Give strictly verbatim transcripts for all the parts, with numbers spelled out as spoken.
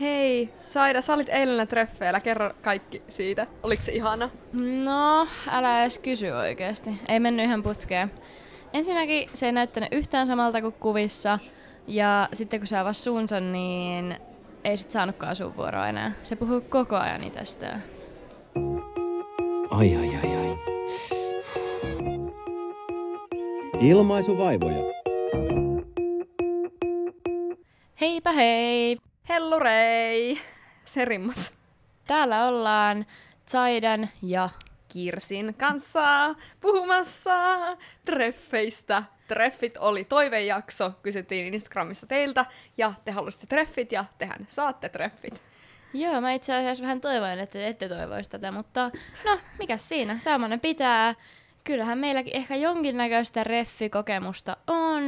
Hei, Saida, sä olit eilen treffeillä. Kerro kaikki siitä. Oliko se ihana? No, älä edes kysy oikeesti. Ei mennyt ihan putkeen. Ensinnäkin se ei näyttänyt yhtään samalta kuin kuvissa. Ja sitten kun se avasi suunsa, niin ei sit saanutkaan suun vuoroa enää. Se puhuu koko ajan itestään. Ai ai ai ai. Ilmaisuvaivoja. Heipä hei. Hellurei! Se rimmas. Täällä ollaan Zaidan ja Kirsin kanssa puhumassa treffeistä. Treffit oli toivejakso. Kysyttiin Instagramissa teiltä ja te halusitte treffit ja tehän saatte treffit. Joo, mä itse asiassa vähän toivoin, että te ette toivoisi tätä, mutta no, mikäs siinä? Samanen pitää. Kyllähän meilläkin ehkä jonkinnäköistä reffikokemusta on,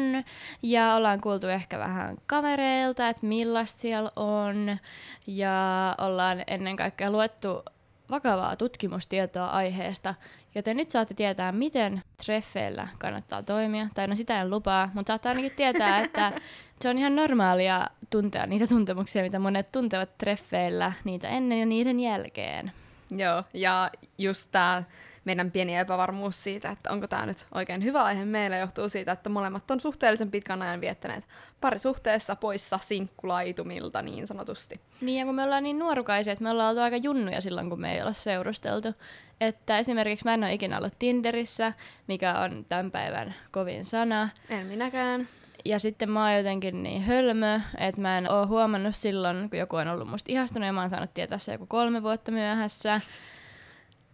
ja ollaan kuultu ehkä vähän kavereilta, että millaista siellä on, ja ollaan ennen kaikkea luettu vakavaa tutkimustietoa aiheesta, joten nyt saatte tietää, miten treffeillä kannattaa toimia, tai no sitä en lupaa, mutta saatte ainakin tietää, että se on ihan normaalia tuntea niitä tuntemuksia, mitä monet tuntevat treffeillä, niitä ennen ja niiden jälkeen. Joo, ja just tää meidän pieni epävarmuus siitä, että onko tää nyt oikein hyvä aihe meillä, johtuu siitä, että molemmat on suhteellisen pitkän ajan viettäneet parisuhteessa poissa sinkkulaitumilta niin sanotusti. Niin, ja kun me ollaan niin nuorukaisia, että me ollaan oltu aika junnuja silloin, kun me ei olla seurusteltu. Että esimerkiksi mä en ole ikinä ollut Tinderissä, mikä on tämän päivän kovin sana. En minäkään. Ja sitten mä oon jotenkin niin hölmö, että mä en oo huomannut silloin, kun joku on ollut musta ihastunut ja mä oon saanut tietää se joku kolme vuotta myöhässä.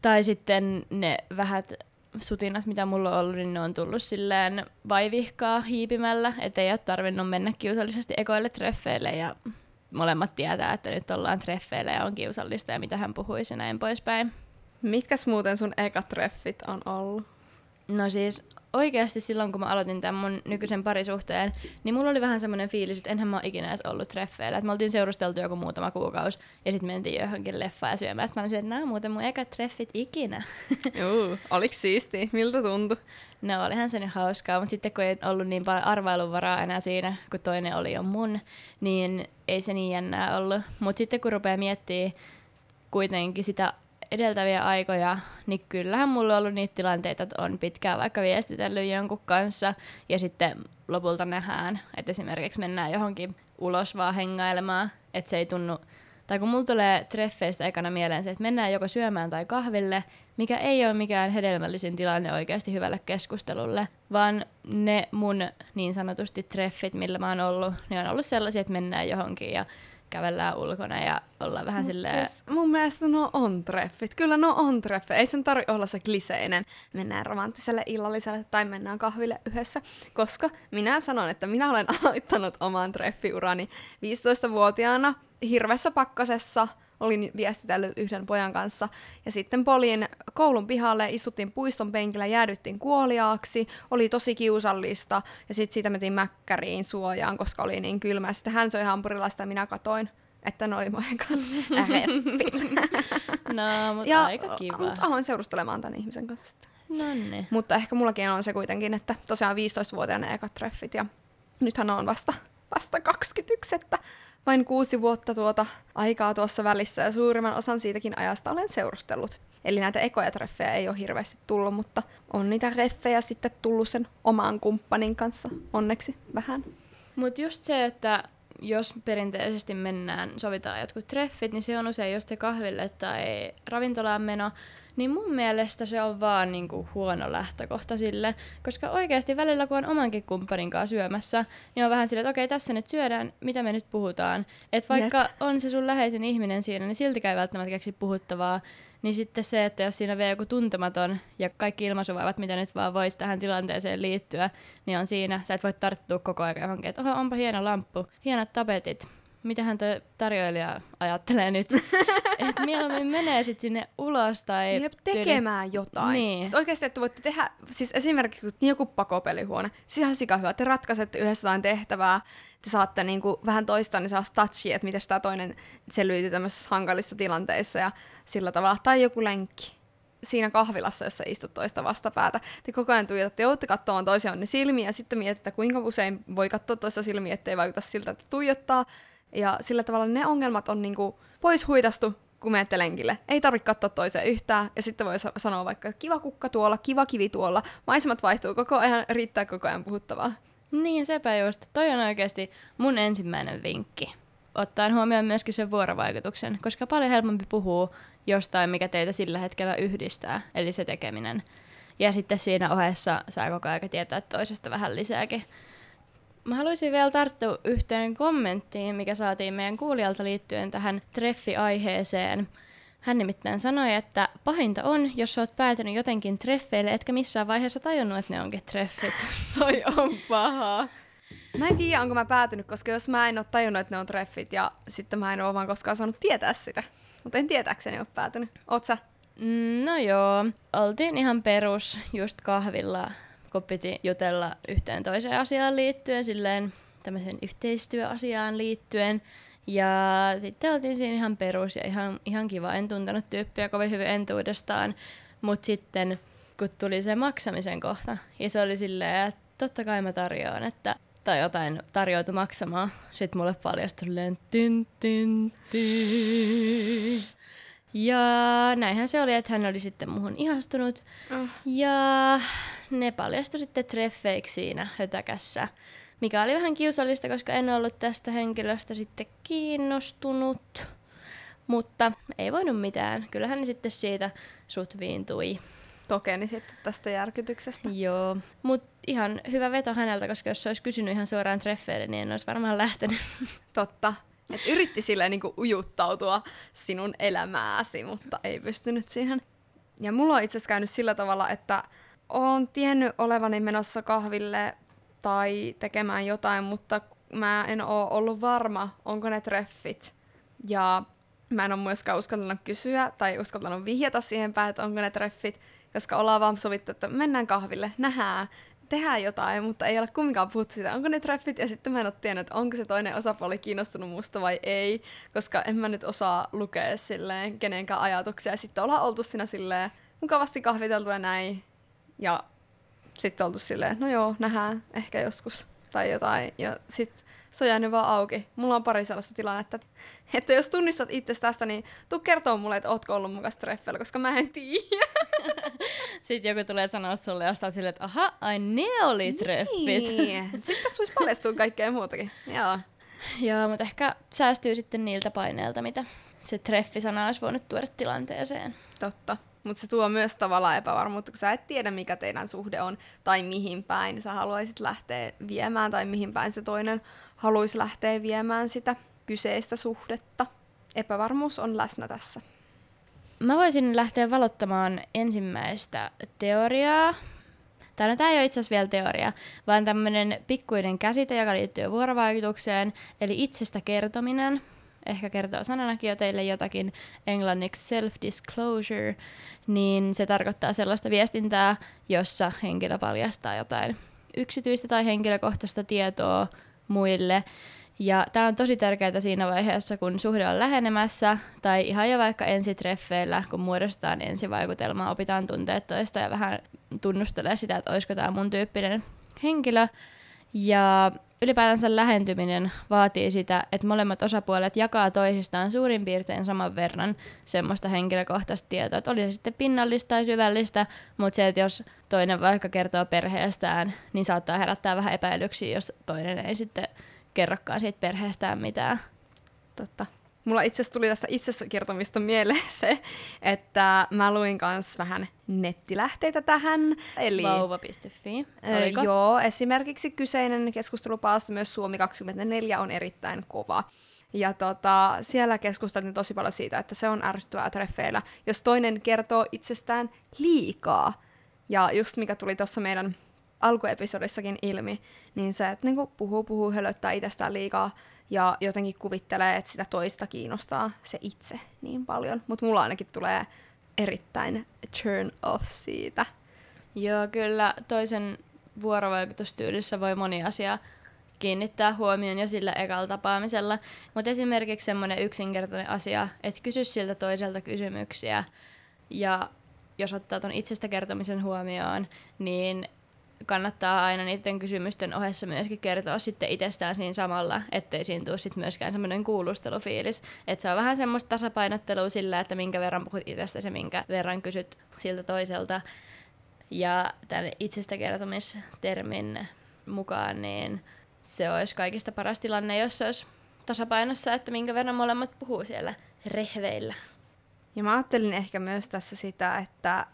Tai sitten ne vähät sutinat, mitä mulla on ollut, niin ne on tullut silleen vaivihkaa hiipimällä, ettei oo tarvinnut mennä kiusallisesti ekoille treffeille ja molemmat tietää, että nyt ollaan treffeillä ja on kiusallista ja mitä hän puhuisi näin poispäin. Mitkäs muuten sun ekat treffit on ollut? No siis oikeasti silloin, kun mä aloitin tämän mun nykyisen parisuhteen, niin mulla oli vähän semmoinen fiilis, että enhän mä oon ikinä edes ollut treffeillä. Et me oltiin seurusteltu joku muutama kuukausi ja sitten mentiin johonkin leffaan ja syömään. Sitten mä olisin, että nää on muuten mun ekat treffit ikinä. Juu, oliks siistiä? Miltä tuntui? No olihan se nyt hauskaa, mutta sitten kun ei ollut niin paljon arvailunvaraa enää siinä, kun toinen oli jo mun, niin ei se niin jännää ollut. Mutta sitten kun rupeaa miettimään kuitenkin sitä edeltäviä aikoja, niin kyllähän mulla on ollut niitä tilanteita, että on pitkään vaikka viestitellyt jonkun kanssa ja sitten lopulta nähdään, että esimerkiksi mennään johonkin ulos vaan hengailemaan, että se ei tunnu, tai kun mulla tulee treffeistä ekana mieleen se, että mennään joko syömään tai kahville, mikä ei ole mikään hedelmällisin tilanne oikeasti hyvälle keskustelulle, vaan ne mun niin sanotusti treffit, millä mä oon ollut, ne on ollut sellaisia, että mennään johonkin ja kävellään ulkona ja ollaan vähän silleen. Siis mun mielestä no on treffit. Kyllä no on treffit. Ei sen tarvitse olla se kliseinen. Mennään romanttiselle illalliselle tai mennään kahville yhdessä. Koska minä sanon, että minä olen aloittanut oman treffiurani viisitoistavuotiaana hirveässä pakkasessa. Olin viestitellyt yhden pojan kanssa ja sitten polin koulun pihalle, istuttiin puiston penkillä, jäädyttiin kuoliaaksi, oli tosi kiusallista ja sitten siitä metin mäkkäriin suojaan, koska oli niin kylmä. Sitten hän söi hampurilaista ja minä katoin, että ne oli mun ekat treffit. No, mutta ja, aika kiva. Mutta aloin seurustelemaan tämän ihmisen kanssa. Nonne. Mutta ehkä mullakin on se kuitenkin, että tosiaan viisitoistavuotiaana ekat treffit ja nythän on vasta, vasta kaksikymmentäyksi, että vain kuusi vuotta tuota aikaa tuossa välissä ja suurimman osan siitäkin ajasta olen seurustellut. Eli näitä ekoja treffejä ei ole hirveästi tullut, mutta on niitä treffejä sitten tullut sen oman kumppanin kanssa onneksi vähän. Mutta just se, että jos perinteisesti mennään, sovitaan jotkut treffit, niin se on usein just se kahville tai ravintolaan meno, niin mun mielestä se on vaan niinku huono lähtökohta sille, koska oikeasti välillä kun on omankin kumppanin kanssa syömässä, niin on vähän silleen, että okei, tässä nyt syödään, mitä me nyt puhutaan. Että vaikka Jep. on se sun läheisin ihminen siinä, niin siltikään ei välttämättä keksi puhuttavaa. Niin sitten se, että jos siinä vie joku tuntematon ja kaikki ilmaisuvaivat, mitä nyt vaan voisi tähän tilanteeseen liittyä, niin on siinä, sä et voi tarttua koko ajan johonkin, että oho, onpa hieno lamppu, hienot tapetit. Mitähän toi tarjoilija ajattelee nyt? Että mieluummin menee sitten sinne ulos tai Jep, tekemään tyli jotain. Niin. Siis oikeasti, että voitte tehdä, siis esimerkiksi joku pakopelihuone, siis ihan sikahyvä, te ratkaisette yhdessä jotain tehtävää, te saatte niinku vähän toistaa, niin saa touchia, että miten tämä toinen selviytyy tämmöisissä hankalissa tilanteissa ja sillä tavalla, tai joku lenkki siinä kahvilassa, jossa istut toista vastapäätä. Te koko ajan tuijotatte, joudutte katsomaan toisiaan ne silmiä ja sitten mietitte, kuinka usein voi katsoa toista silmiä, ettei vaikuta siltä, että tuijottaa. Ja sillä tavalla ne ongelmat on niinku pois huitastu, kun menette lenkille. Ei tarvitse katsoa toiseen yhtään. Ja sitten voi sanoa vaikka, kiva kukka tuolla, kiva kivi tuolla. Maisemat vaihtuu koko ajan, riittää koko ajan puhuttavaa. Niin, sepä just. Toi on oikeasti mun ensimmäinen vinkki. Ottaen huomioon myöskin sen vuorovaikutuksen, koska paljon helpompi puhuu jostain, mikä teitä sillä hetkellä yhdistää, eli se tekeminen. Ja sitten siinä ohessa saa koko ajan tietää toisesta vähän lisääkin. Mä haluaisin vielä tarttua yhteen kommenttiin, mikä saatiin meidän kuulijalta liittyen tähän treffiaiheeseen. Hän nimittäin sanoi, että pahinta on, jos sä oot päätynyt jotenkin treffeille, etkä missään vaiheessa tajunnut, että ne onkin treffit. Toi on pahaa. Mä en tiedä, onko mä päätynyt, koska jos mä en oo tajunnut, että ne on treffit, ja sitten mä en oo vaan koskaan saanut tietää sitä. Mutta en tietääkseni oo päätynyt. Oot sä? No joo. Oltiin ihan perus just kahvilla, kun piti jutella yhteen toiseen asiaan liittyen, silleen tämmöiseen yhteistyöasiaan liittyen. Ja sitten oltiin siinä ihan perus ja ihan, ihan kiva. En tuntenut tyyppiä kovin hyvin entuudestaan. Mut sitten, kun tuli se maksamisen kohta, ja se oli silleen, että totta kai mä tarjoan, että tai jotain tarjoutu maksamaan. Sitten mulle paljastui silleen tyn, tyn, tyn. Ja näinhän se oli, että hän oli sitten muhun ihastunut. Oh. Ja ne paljastui sitten treffeiksi siinä hötäkässä, mikä oli vähän kiusallista, koska en ollut tästä henkilöstä sitten kiinnostunut. Mutta ei voinut mitään. Kyllähän ne sitten siitä sutviintui. Tokeni sitten tästä järkytyksestä. Joo, mutta ihan hyvä veto häneltä, koska jos se olisi kysynyt ihan suoraan treffeille, niin en olisi varmaan lähtenyt. Totta. Et yritti silleen niinku ujuttautua sinun elämääsi, mutta ei pystynyt siihen. Ja mulla on itse asiassa käynyt sillä tavalla, että oon tiennyt olevani menossa kahville tai tekemään jotain, mutta mä en oo ollut varma, onko ne treffit. Ja mä en ole myöskään uskaltanut kysyä tai uskaltanut vihjata siihen päin, että onko ne treffit, koska ollaan vaan sovittu, että mennään kahville, nähdään, tehdään jotain, mutta ei ole kumminkaan puhuttu sitä, onko ne treffit, ja sitten mä en ole tiennyt, että onko se toinen osapuoli kiinnostunut musta vai ei, koska en mä nyt osaa lukea silleen kenenkään ajatuksia, ja sitten ollaan oltu siinä silleen mukavasti kahviteltu ja näin, ja sitten oltu silleen, no joo, nähdään ehkä joskus tai jotain, ja sitten se on jäänyt vaan auki. Mulla on pari sellaista tilannetta, että jos tunnistat itsestä tästä, niin tuu kertoo mulle, että ootko ollut mukaan treffeillä, koska mä en tiedä. Sitten joku tulee sanoa sulle jostain silleen, että aha, ai ne oli treffit. Niin. Sitten tässä voisi paljastua kaikkea muutakin. Joo. Joo, mutta ehkä säästyy sitten niiltä paineilta, mitä se treffisana olisi voinut tuoda tilanteeseen. Totta. Mutta se tuo myös tavallaan epävarmuutta, kun sä et tiedä, mikä teidän suhde on, tai mihin päin sä haluaisit lähteä viemään, tai mihin päin se toinen haluaisi lähteä viemään sitä kyseistä suhdetta. Epävarmuus on läsnä tässä. Mä voisin lähteä valottamaan ensimmäistä teoriaa. Tai no, tää ei ole itse asiassa vielä teoria, vaan tämmönen pikkuinen käsite, joka liittyy vuorovaikutukseen, eli itsestä kertominen. Ehkä kertoo sananakin jo teille jotakin, englanniksi self-disclosure, niin se tarkoittaa sellaista viestintää, jossa henkilö paljastaa jotain yksityistä tai henkilökohtaista tietoa muille. Ja tämä on tosi tärkeää siinä vaiheessa, kun suhde on lähenemässä, tai ihan jo vaikka ensitreffeillä, kun muodostetaan ensivaikutelmaa, opitaan tunteet toista ja vähän tunnustelee sitä, että olisiko tämä mun tyyppinen henkilö. Ja ylipäätänsä lähentyminen vaatii sitä, että molemmat osapuolet jakaa toisistaan suurin piirtein saman verran semmoista henkilökohtaista tietoa. Että oli se sitten pinnallista tai syvällistä, mutta se, että jos toinen vaikka kertoo perheestään, niin saattaa herättää vähän epäilyksiä, jos toinen ei sitten kerrokaan siitä perheestään mitään. Totta. Mulla itse asiassa tuli tässä itsessä kertomista mieleen se, että mä luin kans vähän nettilähteitä tähän. Eli vauva piste fi, oliko? Ö, joo, esimerkiksi kyseinen keskustelupalsta myös Suomi kaksikymmentäneljä on erittäin kova. Ja tota, siellä keskusteltiin tosi paljon siitä, että se on ärsyttävää treffeillä, jos toinen kertoo itsestään liikaa. Ja just mikä tuli tuossa meidän alkuepisodissakin ilmi, niin se, että niinku puhuu, puhuu, hölöttää itsestään liikaa ja jotenkin kuvittelee, että sitä toista kiinnostaa se itse niin paljon. Mutta mulla ainakin tulee erittäin turn off siitä. Joo, kyllä toisen vuorovaikutustyylissä voi moni asia kiinnittää huomioon jo sillä ekalla tapaamisella. Mutta esimerkiksi semmoinen yksinkertainen asia, että kysy siltä toiselta kysymyksiä. Ja jos ottaa ton itsestä kertomisen huomioon, niin kannattaa aina niiden kysymysten ohessa myöskin kertoa sitten itsestään siinä samalla, ettei siinä tule sitten myöskään semmoinen kuulustelufiilis. Että se on vähän semmoista tasapainottelua sillä, että minkä verran puhut itsestäsi ja minkä verran kysyt siltä toiselta. Ja tämän itsestä kertomistermin mukaan niin se olisi kaikista paras tilanne, jos se olisi tasapainossa, että minkä verran molemmat puhuu siellä rehveillä. Ja mä ajattelin ehkä myös tässä sitä, että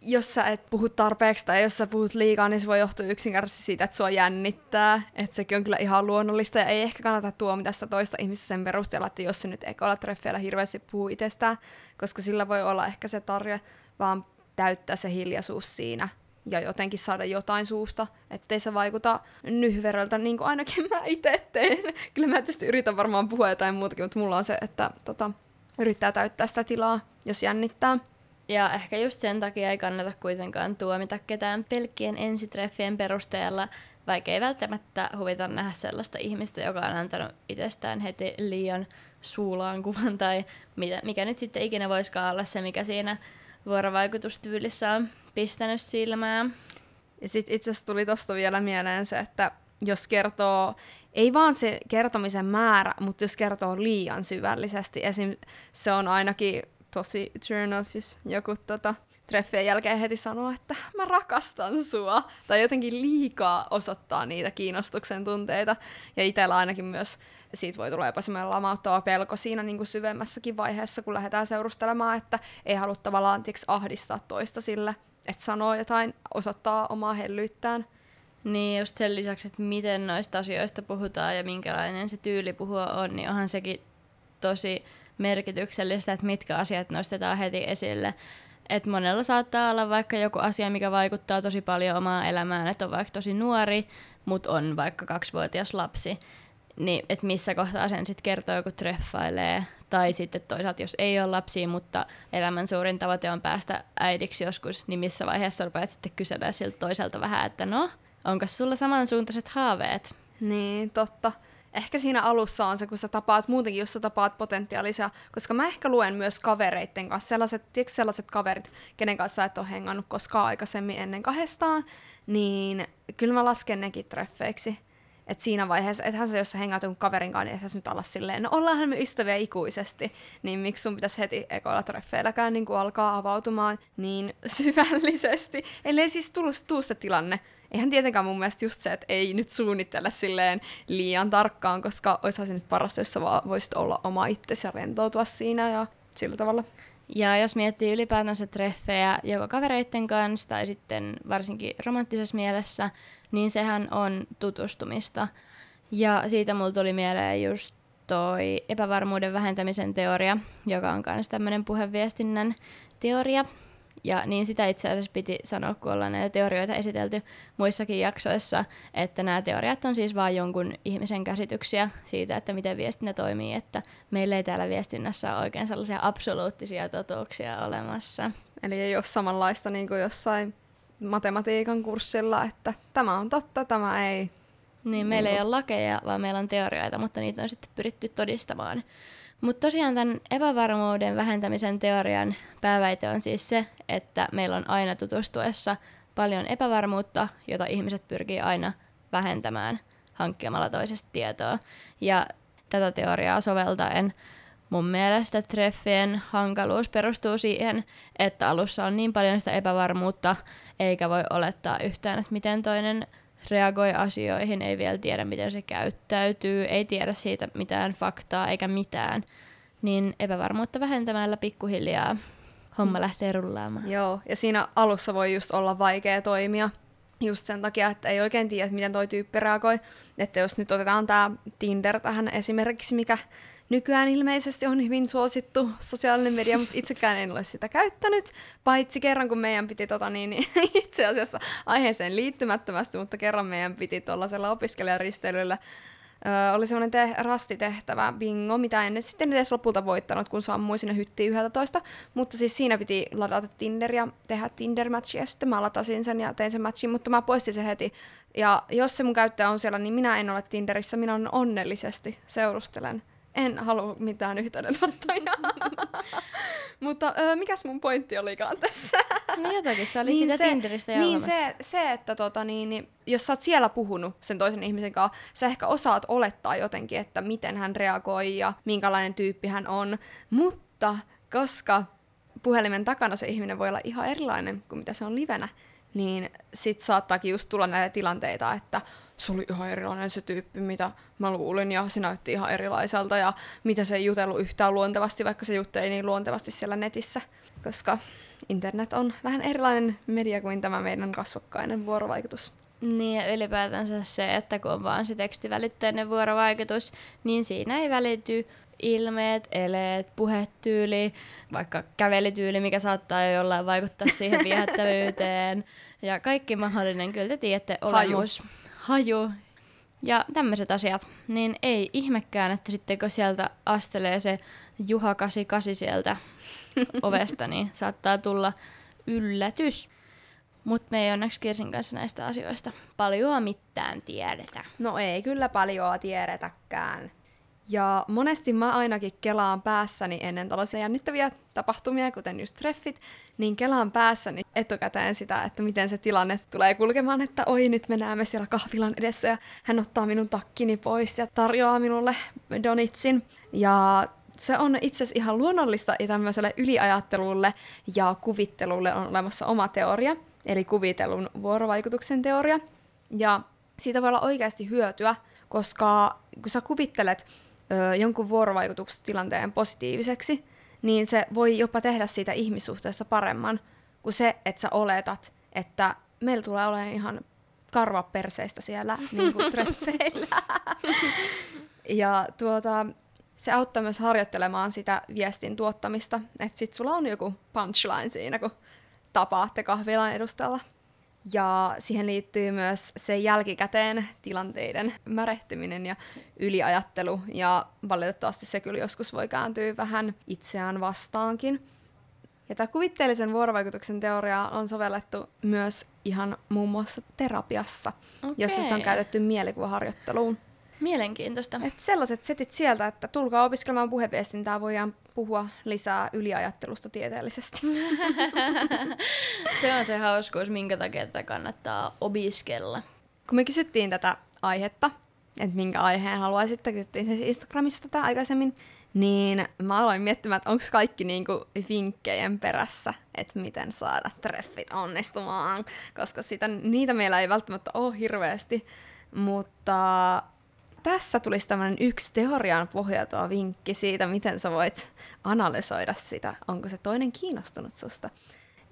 jos sä et puhu tarpeeksi tai jos sä puhut liikaa, niin se voi johtua yksinkertaisesti siitä, että sua jännittää. Että sekin on kyllä ihan luonnollista ja ei ehkä kannata tuomita sitä toista ihmistä sen perusteella, että jos se nyt eikä olla treffeillä hirveästi puhu itsestään, koska sillä voi olla ehkä se tarve vaan täyttää se hiljaisuus siinä ja jotenkin saada jotain suusta, ettei se vaikuta nyhveröltä, niin kuin ainakin mä itse teen. Kyllä mä tietysti yritän varmaan puhua jotain muutakin, mutta mulla on se, että tota, yrittää täyttää sitä tilaa, jos jännittää. Ja ehkä just sen takia ei kannata kuitenkaan tuomita ketään pelkkien ensitreffien perusteella, vaikka ei välttämättä huvita nähdä sellaista ihmistä, joka on antanut itsestään heti liian suulaan kuvan, tai mitä, mikä nyt sitten ikinä voisikaan olla se, mikä siinä vuorovaikutustyylissä on pistänyt silmään. Ja sit itse asiassa tuli tosta vielä mieleen se, että jos kertoo, ei vaan se kertomisen määrä, mutta jos kertoo liian syvällisesti, esim. Se on ainakin tosi turn offis joku tota, treffien jälkeen heti sanoo, että mä rakastan sua. Tai jotenkin liikaa osoittaa niitä kiinnostuksen tunteita. Ja itsellä ainakin myös siitä voi tulla jopa semmoinen lamauttava pelko siinä niin kuin syvemmässäkin vaiheessa, kun lähdetään seurustelemaan, että ei halua tavallaan tiiäks, ahdistaa toista sille, että sanoo jotain, osoittaa omaa hellyyttään. Niin, just sen lisäksi, että miten noista asioista puhutaan ja minkälainen se tyyli puhua on, niin onhan sekin tosi merkityksellistä, että mitkä asiat nostetaan heti esille. Et monella saattaa olla vaikka joku asia, mikä vaikuttaa tosi paljon omaan elämään, että on vaikka tosi nuori, mutta on vaikka kaksivuotias lapsi, niin et missä kohtaa sen sitten kertoo, kun treffailee. Tai sitten toisaalta, jos ei ole lapsia, mutta elämän suurin tavoite on päästä äidiksi joskus, niin missä vaiheessa rupeat sitten kyselemään siltä toiselta vähän, että no, onko sulla samansuuntaiset haaveet? Niin, totta. Ehkä siinä alussa on se, kun sä tapaat muutenkin, jos sä tapaat potentiaalisia, koska mä ehkä luen myös kavereitten kanssa, sellaiset, tiedätkö sellaiset kaverit, kenen kanssa sä et ole hengannut koskaan aikaisemmin ennen kahdestaan, niin kyllä mä lasken nekin treffeiksi. Että siinä vaiheessa, ethän sä jos sä hengaat jonkun kaverin kanssa, niin ei sä nyt ala silleen, no ollaanhan me ystäviä ikuisesti, niin miksi sun pitäisi heti ekoilla treffeilläkään niin kun alkaa avautumaan niin syvällisesti, ellei siis tuu se tilanne. Eihän tietenkään mun mielestä just se, että ei nyt suunnittele silleen liian tarkkaan, koska oishan se nyt parasta, jos sä vaan voisit olla oma itsesi ja rentoutua siinä ja sillä tavalla. Ja jos miettii ylipäätänsä treffejä joko kavereiden kanssa tai sitten varsinkin romanttisessa mielessä, niin sehän on tutustumista. Ja siitä mulla tuli mieleen just toi epävarmuuden vähentämisen teoria, joka on myös tämmöinen puheviestinnän teoria. Ja niin sitä itse asiassa piti sanoa, kun ollaan näitä teorioita esitelty muissakin jaksoissa, että nämä teoriat on siis vaan jonkun ihmisen käsityksiä siitä, että miten viestintä toimii, että meillä ei täällä viestinnässä ole oikein sellaisia absoluuttisia totuuksia olemassa. Eli ei ole samanlaista niin kuin jossain matematiikan kurssilla, että tämä on totta, tämä ei. Niin, meillä ei ole lakeja, vaan meillä on teorioita, mutta niitä on sitten pyritty todistamaan. Mutta tosiaan tämän epävarmuuden vähentämisen teorian pääväite on siis se, että meillä on aina tutustuessa paljon epävarmuutta, jota ihmiset pyrkii aina vähentämään hankkimalla toisesta tietoa. Ja tätä teoriaa soveltaen mun mielestä treffien hankaluus perustuu siihen, että alussa on niin paljon sitä epävarmuutta, eikä voi olettaa yhtään, että miten toinen reagoi asioihin, ei vielä tiedä, miten se käyttäytyy, ei tiedä siitä mitään faktaa eikä mitään. Niin epävarmuutta vähentämällä pikkuhiljaa homma lähtee rullaamaan. Joo, ja siinä alussa voi just olla vaikea toimia just sen takia, että ei oikein tiedä, miten toi tyyppi reagoi. Että jos nyt otetaan tää Tinder tähän esimerkiksi, mikä nykyään ilmeisesti on hyvin suosittu sosiaalinen media, mutta itsekään en ole sitä käyttänyt, paitsi kerran kun meidän piti tota, niin, itse asiassa aiheeseen liittymättömästi, mutta kerran meidän piti tuollaisella opiskelijaristeilyllä Öö, oli semmoinen te- rastitehtävä, bingo, mitä en sitten edes lopulta voittanut, kun sammui sinne hyttiin yhdeltätoista, mutta siis siinä piti ladata Tinder ja tehdä Tinder-matchi, ja sitten mä latasin sen ja tein sen matchin, mutta mä poistin sen heti. Ja jos se mun käyttäjä on siellä, niin minä en ole Tinderissä, minä on onnellisesti seurustelen. En halua mitään yhteydenottoja. Mutta ö, mikäs mun pointti olikaan tässä? No jotakin, se oli niin sitä se, Tinderistä ja Niin se, se, että tota, niin, niin, jos sä oot siellä puhunut sen toisen ihmisen kanssa, sä ehkä osaat olettaa jotenkin, että miten hän reagoi ja minkälainen tyyppi hän on. Mutta koska puhelimen takana se ihminen voi olla ihan erilainen kuin mitä se on livenä, niin sit saattaakin just tulla näitä tilanteita, että se oli ihan erilainen se tyyppi, mitä mä luulin, ja se näytti ihan erilaiselta, ja mitä se ei jutellut yhtään luontevasti, vaikka se juttu ei niin luontevasti siellä netissä, koska internet on vähän erilainen media kuin tämä meidän kasvokkainen vuorovaikutus. Niin, ja ylipäätänsä se, että kun on vaan se tekstivälitteinen vuorovaikutus, niin siinä ei välity ilmeet, eleet, puhetyyli, vaikka kävelytyyli, mikä saattaa jo jollain vaikuttaa siihen viehättävyyteen, ja kaikki mahdollinen, kyllä te tiedätte, olemus. Haju. haju ja tämmöiset asiat, niin ei ihmekään, että sitten kun sieltä astelee se Juha kahdeksankymmentäkahdeksan sieltä ovesta, niin saattaa tulla yllätys. Mutta me ei onneksi Kirsin kanssa näistä asioista paljoa mitään tiedetä. No ei kyllä paljoa tiedetäkään. Ja monesti mä ainakin kelaan päässäni ennen tällaisia jännittäviä tapahtumia, kuten just treffit, niin kelaan päässäni etukäteen sitä, että miten se tilanne tulee kulkemaan, että oi, nyt me näemme siellä kahvilan edessä ja hän ottaa minun takkini pois ja tarjoaa minulle donitsin. Ja se on itse asiassa ihan luonnollista ja tämmöiselle yliajattelulle ja kuvittelulle on olemassa oma teoria, eli kuvitellun vuorovaikutuksen teoria. Ja siitä voi olla oikeasti hyötyä, koska kun sä kuvittelet jonkun vuorovaikutustilanteen positiiviseksi, niin se voi jopa tehdä siitä ihmissuhteesta paremman kuin se, että sä oletat, että meillä tulee olemaan ihan karvat perseistä siellä niin kuin treffeillä. Ja tuota, se auttaa myös harjoittelemaan sitä viestin tuottamista, että sit sulla on joku punchline siinä, kun tapaatte kahvilan edustalla. Ja siihen liittyy myös se jälkikäteen tilanteiden märehtyminen ja yliajattelu, ja valitettavasti se kyllä joskus voi kääntyä vähän itseään vastaankin. Ja tämä kuvitteellisen vuorovaikutuksen teoriaa on sovellettu myös ihan muun muassa terapiassa, okay. jossa sitä on käytetty mielikuvaharjoitteluun. Mielenkiintoista. Et sellaiset setit sieltä, että tulkaa opiskelemaan puheviestintää, voidaan puhua lisää yliajattelusta tieteellisesti. Se on se hauskuus, minkä takia tätä kannattaa opiskella. Kun me kysyttiin tätä aihetta, että minkä aiheen haluaisitte, kysyttiin siis Instagramissa tätä aikaisemmin, niin mä aloin miettimään, että onko kaikki niinku vinkkejen perässä, että miten saada treffit onnistumaan, koska sitä, niitä meillä ei välttämättä ole hirveästi, mutta tässä tulisi tämmöinen yksi teoriaan pohjautuva vinkki siitä, miten sä voit analysoida sitä, onko se toinen kiinnostunut susta.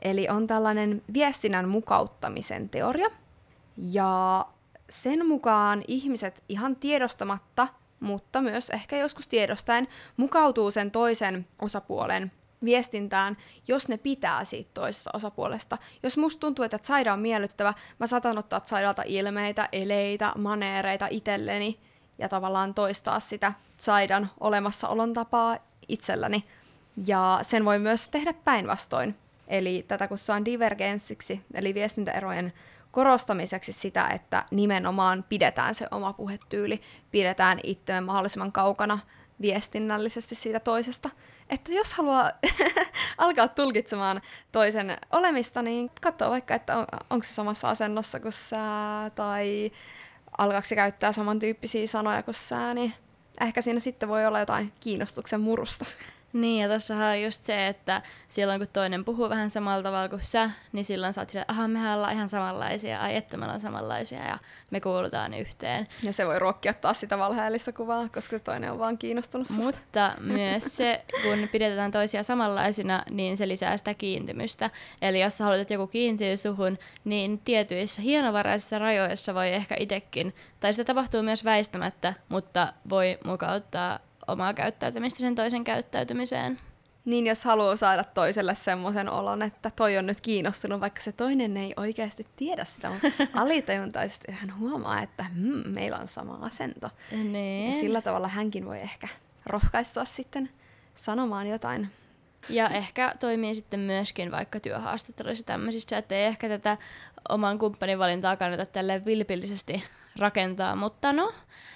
Eli on tällainen viestinnän mukauttamisen teoria, ja sen mukaan ihmiset ihan tiedostamatta, mutta myös ehkä joskus tiedostaen, mukautuu sen toisen osapuolen viestintään, jos ne pitää siitä toisesta osapuolesta. Jos musta tuntuu, että Zaida on miellyttävä, mä saatan ottaa Zaidalta ilmeitä, eleitä, maneereita itselleni, ja tavallaan toistaa sitä Zaidan olemassaolon tapaa itselläni. Ja sen voi myös tehdä päinvastoin. Eli tätä kutsutaan divergenssiksi, eli viestintäerojen korostamiseksi sitä, että nimenomaan pidetään se oma puhetyyli, pidetään itsemme mahdollisimman kaukana viestinnällisesti siitä toisesta. Että jos haluaa alkaa tulkitsemaan toisen olemista, niin katsoo vaikka, että on, onko se samassa asennossa kuin sä, tai alkaako se käyttää samantyyppisiä sanoja kuin sä, niin ehkä siinä sitten voi olla jotain kiinnostuksen murusta. Niin, ja tossahan on just se, että silloin kun toinen puhuu vähän samalla tavalla kuin sä, niin silloin sä oot silleen, aha, mehän ollaan ihan samanlaisia, ai että me ollaan samanlaisia, ja me kuulutaan yhteen. Ja se voi ruokkia taas sitä valheellista kuvaa, koska toinen on vaan kiinnostunut susta. Mutta myös se, kun pidetään toisia samanlaisina, niin se lisää sitä kiintymystä. Eli jos sä haluat, että joku kiintyy suhun, niin tietyissä hienovaraisissa rajoissa voi ehkä itsekin, tai sitä tapahtuu myös väistämättä, mutta voi mukauttaa omaa käyttäytymistä sen toisen käyttäytymiseen. Niin, jos haluaa saada toiselle semmoisen olon, että toi on nyt kiinnostunut, vaikka se toinen ei oikeasti tiedä sitä, mutta alitajuntaisesti hän huomaa, että mm, meillä on sama asento. Nee. Ja sillä tavalla hänkin voi ehkä rohkaistua sitten sanomaan jotain. Ja ehkä toimii sitten myöskin vaikka työhaastatteluissa tämmöisissä, että ei ehkä tätä oman kumppanin valintaa kannata tälleen vilpillisesti rakentaa, mutta no,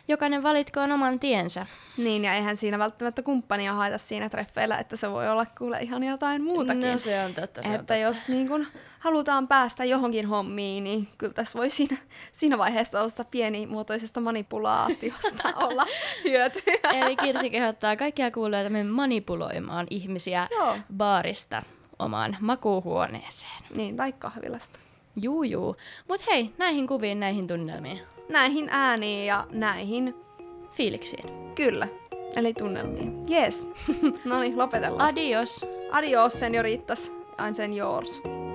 jokainen valitkoon oman tiensä. Niin, ja eihän siinä välttämättä kumppania haeta siinä treffeillä, että se voi olla kuule ihan jotain muutakin. No se on totta. Se että on totta. Jos niin kun halutaan päästä johonkin hommiin, niin kyllä tässä voi siinä, siinä vaiheessa olla pienimuotoisesta manipulaatiosta olla hyötyä. Eli Kirsi kehottaa kaikkia kuulijoita meidän manipuloimaan ihmisiä Joo. baarista omaan makuuhuoneeseen. Niin, tai kahvilasta. Juu, juu. Mut hei, näihin kuviin, näihin tunnelmiin. Näihin ääniin ja näihin fiiliksiin. Kyllä. Eli tunnelmiin. Jees. Noniin, lopetellaan. Adios. Adios, señoritas. And señores.